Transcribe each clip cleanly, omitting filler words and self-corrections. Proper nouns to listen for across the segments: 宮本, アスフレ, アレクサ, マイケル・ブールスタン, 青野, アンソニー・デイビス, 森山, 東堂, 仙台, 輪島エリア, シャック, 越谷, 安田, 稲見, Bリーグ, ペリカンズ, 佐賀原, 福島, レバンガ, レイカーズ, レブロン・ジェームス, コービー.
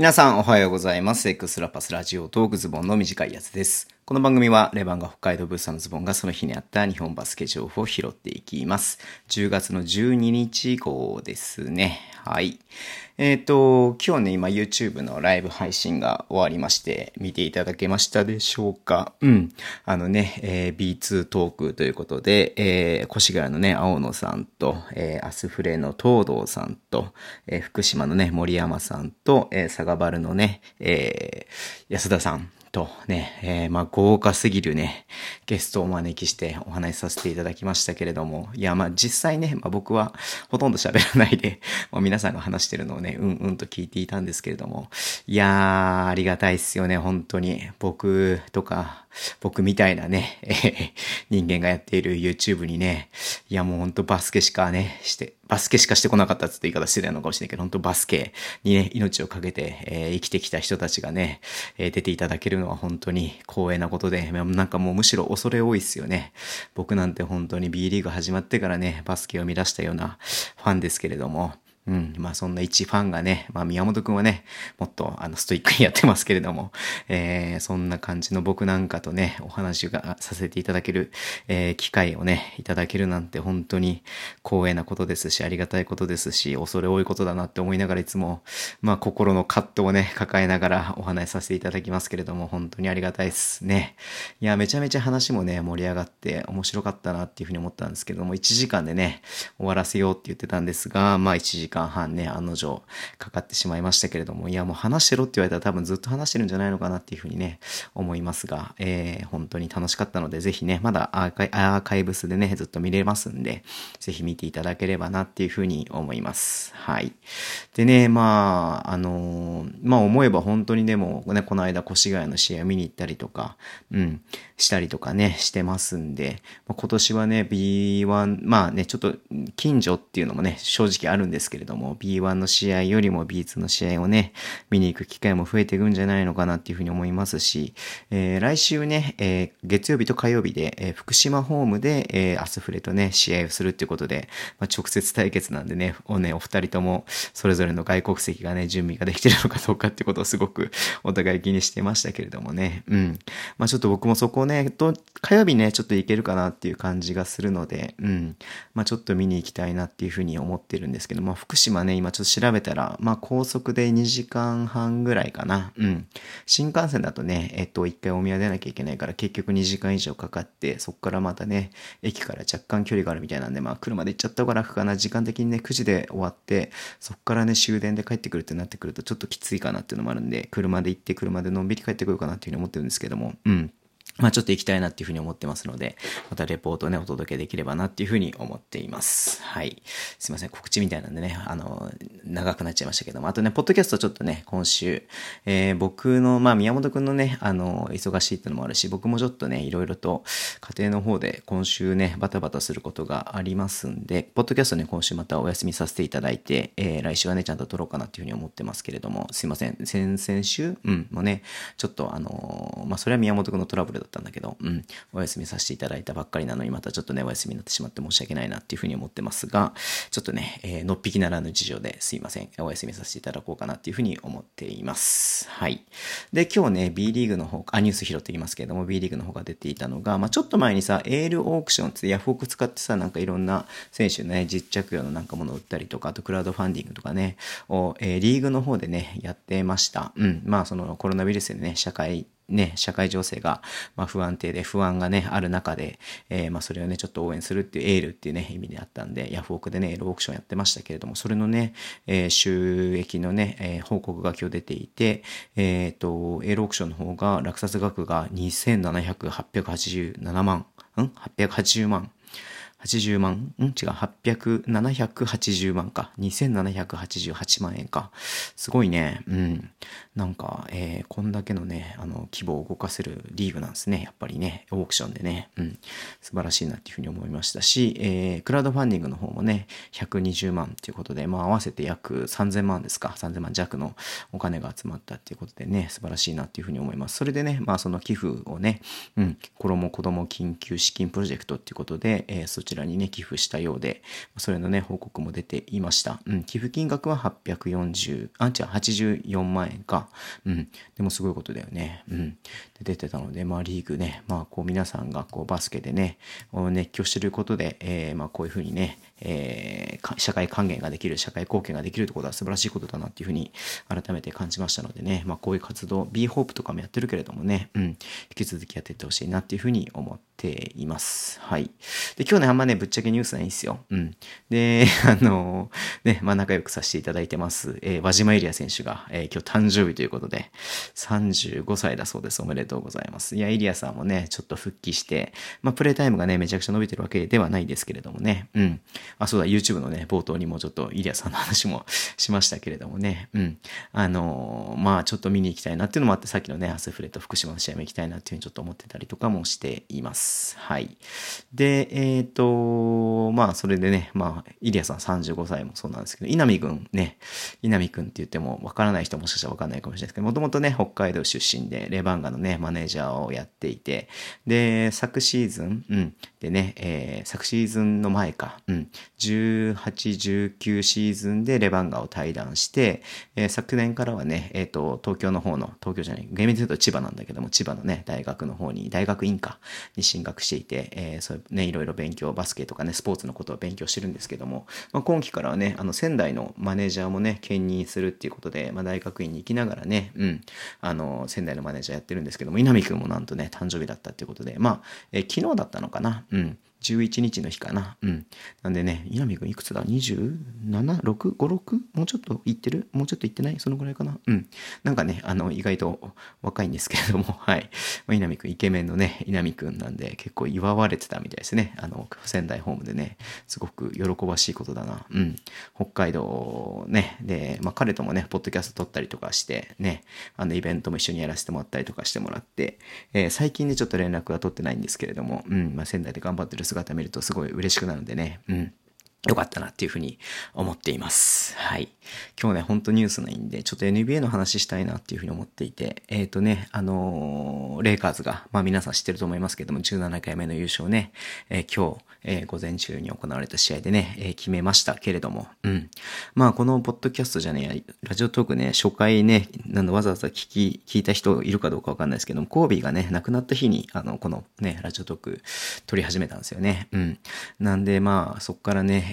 皆さんおはようございます。 X ラパスラジオトークズボンの短いやつです。この番組はレバンが北海道ブースターのズボンがその日にあった日本バスケ情報を拾っていきます。10月の12日号ですね。はい。今日ね、今 YouTube のライブ配信が終わりまして、見ていただけましたでしょうか？うん。B2 トークということで、越谷のね、青野さんと、アスフレの東堂さんと、福島のね、森山さんと、佐賀原のね、安田さん。とね、豪華すぎるね、ゲストをお招きしてお話しさせていただきましたけれども、いや、実際ね、僕はほとんど喋らないで、皆さんが話してるのをね、うんうんと聞いていたんですけれども、いやー、ありがたいっすよね、本当に。僕みたいなね、人間がやっている YouTube にね、いやもうほんとバスケしかしてこなかったって言い方してたのかもしれないけど、ほんとバスケにね、命をかけて、生きてきた人たちがね、出ていただけるのは本当に光栄なことで、なんかもうむしろ恐れ多いっすよね。僕なんて本当に B リーグ始まってからね、バスケを見出したようなファンですけれども、うん。そんな一ファンがね、宮本くんはね、もっとストイックにやってますけれども、そんな感じの僕なんかとね、お話がさせていただける、機会をね、いただけるなんて本当に光栄なことですし、ありがたいことですし、恐れ多いことだなって思いながらいつも、心の葛藤をね、抱えながらお話しさせていただきますけれども、本当にありがたいですね。いや、めちゃめちゃ話もね、盛り上がって面白かったなっていうふうに思ったんですけども、1時間でね、終わらせようって言ってたんですが、1時間半ね、案の定かかってしまいましたけれども、いやもう話してろって言われたら多分ずっと話してるんじゃないのかなっていうふうにね、思いますが、本当に楽しかったので、ぜひね、まだアーカイブスでね、ずっと見れますんで、ぜひ見ていただければなっていうふうに思います。はい。でね、思えば本当にでもね、この間越谷の試合見に行ったりとか、うん、したりとかね、してますんで、今年はね、B1、ちょっと近所っていうのもね、正直あるんですけど、B1 の試合よりも B2 の試合をね、見に行く機会も増えていくんじゃないのかなっていうふうに思いますし、来週ね、月曜日と火曜日で、福島ホームで、アスフレとね、試合をするっていうことで、直接対決なんでね、お二人ともそれぞれの外国籍がね、準備ができてるのかどうかっていうことをすごくお互い気にしてましたけれどもね、うん。ちょっと僕もそこをね、火曜日ね、ちょっと行けるかなっていう感じがするので、うん。ちょっと見に行きたいなっていうふうに思ってるんですけど、福島ね、今ちょっと調べたら、高速で2時間半ぐらいかな。うん。新幹線だとね、一回大宮出なきゃいけないから、結局2時間以上かかって、そこからまたね、駅から若干距離があるみたいなんで、車で行っちゃった方が楽かな。時間的にね、9時で終わって、そこからね、終電で帰ってくるってなってくると、ちょっときついかなっていうのもあるんで、車で行って、車でのんびり帰ってくるかなっていうふうに思ってるんですけども、うん。ちょっと行きたいなっていうふうに思ってますので、またレポートをね、お届けできればなっていうふうに思っています。はい。すいません。告知みたいなんでね、長くなっちゃいましたけども、あとね、ポッドキャストちょっとね、今週、僕の、宮本くんのね、忙しいってのもあるし、僕もちょっとね、いろいろと家庭の方で今週ね、バタバタすることがありますんで、ポッドキャストね、今週またお休みさせていただいて、来週はね、ちゃんと撮ろうかなっていうふうに思ってますけれども、すいません。先々週もね、ちょっとそれは宮本くんのトラブルだったんだけど、うん、お休みさせていただいたばっかりなのにまたちょっとねお休みになってしまって申し訳ないなっていうふうに思ってますが、ちょっとね、のっぴきならぬ事情ですいません、お休みさせていただこうかなっていうふうに思っています。はい。で、今日ね B リーグの方、ニュース拾っていきますけれども、 B リーグの方が出ていたのが、ちょっと前にさ、エールオークションってヤフオク使ってさ、なんかいろんな選手のね実着用のなんかものを売ったりとか、あとクラウドファンディングとかねを、リーグの方でねやってました。うん。そのコロナウイルスでね社会情勢が不安定で不安がねある中で、それをねちょっと応援するっていうエールっていうね意味であったんで、ヤフオクでねエールオークションやってましたけれども、それのね、収益のね、報告が今日出ていて、エールオークションの方が落札額が880万か。2788万円か。すごいね。うん。こんだけのね、規模を動かせるリーグなんですね。やっぱりね、オークションでね。うん。素晴らしいなっていうふうに思いましたし、クラウドファンディングの方もね、120万ということで、合わせて約3000万ですか。3000万弱のお金が集まったっていうことでね、素晴らしいなっていうふうに思います。それでね、その寄付をね、子ども緊急資金プロジェクトっていうことで、そっちちらにね寄付したようで、それのね報告も出ていました。うん、寄付金額は84万円か。うん、でもすごいことだよね。うん、で出てたので、リーグね、こう皆さんがこうバスケでね熱狂してることで、こういうふうにね、社会還元ができる、社会貢献ができるってことは素晴らしいことだなっていうふうに改めて感じましたのでね、こういう活動、Bホープとかもやってるけれどもね、うん、引き続きやっていってほしいなっていうふうに思っています。はい。で、今日ね、あんまね、ぶっちゃけニュースないんですよ。うん。で、ね、仲良くさせていただいてます、輪島エリア選手が、今日誕生日ということで、35歳だそうです。おめでとうございます。いや、エリアさんもね、ちょっと復帰して、プレイタイムがね、めちゃくちゃ伸びてるわけではないですけれどもね、うん。あ、そうだ、YouTube のね、冒頭にもちょっとイリアさんの話もしましたけれどもね、うん。ちょっと見に行きたいなっていうのもあって、さっきのね、アスフレと福島の試合も行きたいなっていうふうにちょっと思ってたりとかもしています。はい。で、それでね、イリアさん35歳もそうなんですけど、稲見くんって言っても、わからない人はもしかしたらわかんないかもしれないですけど、もともとね、北海道出身で、レバンガのね、マネージャーをやっていて、で、昨シーズンの前か、うん、18、19シーズンでレバンガを退団して、昨年からはね、厳密に言うと千葉なんだけども、千葉のね、大学院科に進学していて、そうね、いろいろ勉強、バスケとかね、スポーツのことを勉強してるんですけども、今期からはね、仙台のマネージャーもね、兼任するっていうことで、大学院に行きながらね、うん、仙台のマネージャーやってるんですけども、稲見くんもなんとね、誕生日だったっていうことで、昨日だったのかな、うん。11日の日かな。うん。なんでね、稲見くんいくつだ ?27、6、5、6? もうちょっといってる？もうちょっといってない？そのぐらいかな。うん。なんかね、意外と若いんですけれども、はい。稲見くん、イケメンのね、稲見くんなんで、結構祝われてたみたいですね。仙台ホームでね、すごく喜ばしいことだな。うん。北海道ね、で、彼ともね、ポッドキャスト撮ったりとかして、ね、イベントも一緒にやらせてもらったりとかしてもらって、最近ね、ちょっと連絡は取ってないんですけれども、うん。仙台で頑張ってる姿見るとすごい嬉しくなるんでね、うん、よかったなっていうふうに思っています。はい。今日ね、本当ニュースないんで、ちょっと NBA の話したいなっていうふうに思っていて、レイカーズが、皆さん知ってると思いますけども、17回目の優勝ね、今日、午前中に行われた試合でね、決めましたけれども、うん。このポッドキャストじゃねえ、ラジオトークね、初回ね、わざわざ聞いた人いるかどうかわかんないですけども、コービーがね、亡くなった日に、このね、ラジオトーク撮り始めたんですよね。うん。なんで、そっからね、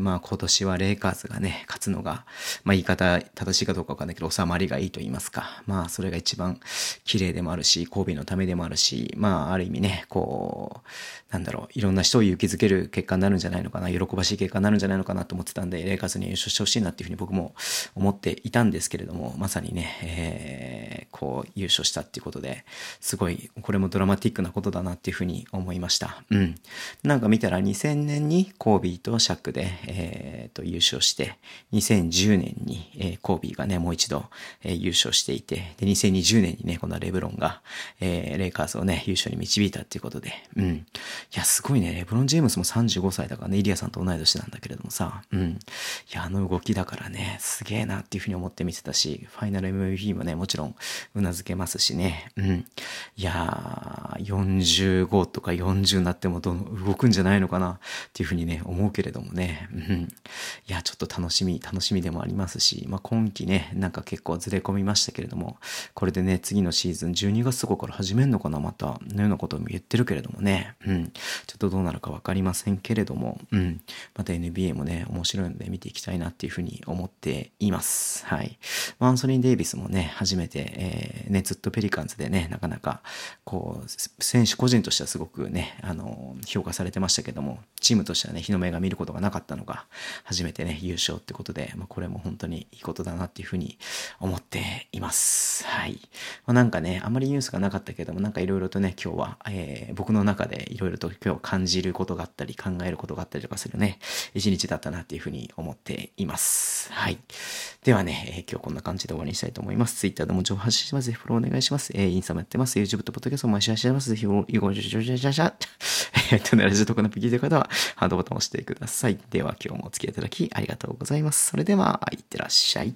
今年はレイカーズがね、勝つのが、言い方正しいかどうかわかんないけど、収まりがいいと言いますか。それが一番綺麗でもあるし、コービーのためでもあるし、ある意味ね、こう、いろんな人を勇気づける結果になるんじゃないのかな、喜ばしい結果になるんじゃないのかなと思ってたんで、レイカーズに優勝してほしいなっていうふうに僕も思っていたんですけれども、まさにね、こう優勝したっていうことで、すごいこれもドラマティックなことだなっていうふうに思いました。うん。なんか見たら2000年にコービーとシャックで、優勝して、2010年に、コービーがねもう一度、優勝していて、で2020年にねこのレブロンが、レイカーズをね優勝に導いたっていうことで、うん。いやすごいね。レブロン・ジェームスも35歳だからね、イリアさんと同い年なんだけれどもさ、うん。いや、動きだからね、すげえなっていうふうに思って見てたし、ファイナル MVP もね、もちろん、うなずけますしね、うん。いやー、45とか40になっても動くんじゃないのかなっていうふうにね、思うけれどもね、うん。いや、ちょっと楽しみでもありますし、今季ね、なんか結構ずれ込みましたけれども、これでね、次のシーズン、12月とかから始めるのかな、また、のようなことも言ってるけれどもね、うん。ちょっとどうなるか分かりませんけれども、うん、また NBA もね面白いので見ていきたいなっていうふうに思っています。はい。アンソニー・デイビスもね初めて、ずっとペリカンズでねなかなかこう選手個人としてはすごくね評価されてましたけども、チームとしてはね日の目が見ることがなかったのが初めてね優勝ってことで、これも本当にいいことだなっていうふうに思っています。はい。なんかねあんまりニュースがなかったけども、なんかいろいろとね今日は、僕の中でいろいろと今日感じることがあったり考えることがあったりとかするね一日だったなっていうふうに思っています。はい。ではね、今日こんな感じで終わりにしたいと思います。 Twitter でも情報発信します。ぜひフォローお願いします。インスタもやってます。 YouTube とポッドキャストも毎週発信してます。ぜひラジオとかのピキーという方はハートボタンを押してください。では今日もお付き合いいただきありがとうございます。それではいってらっしゃい。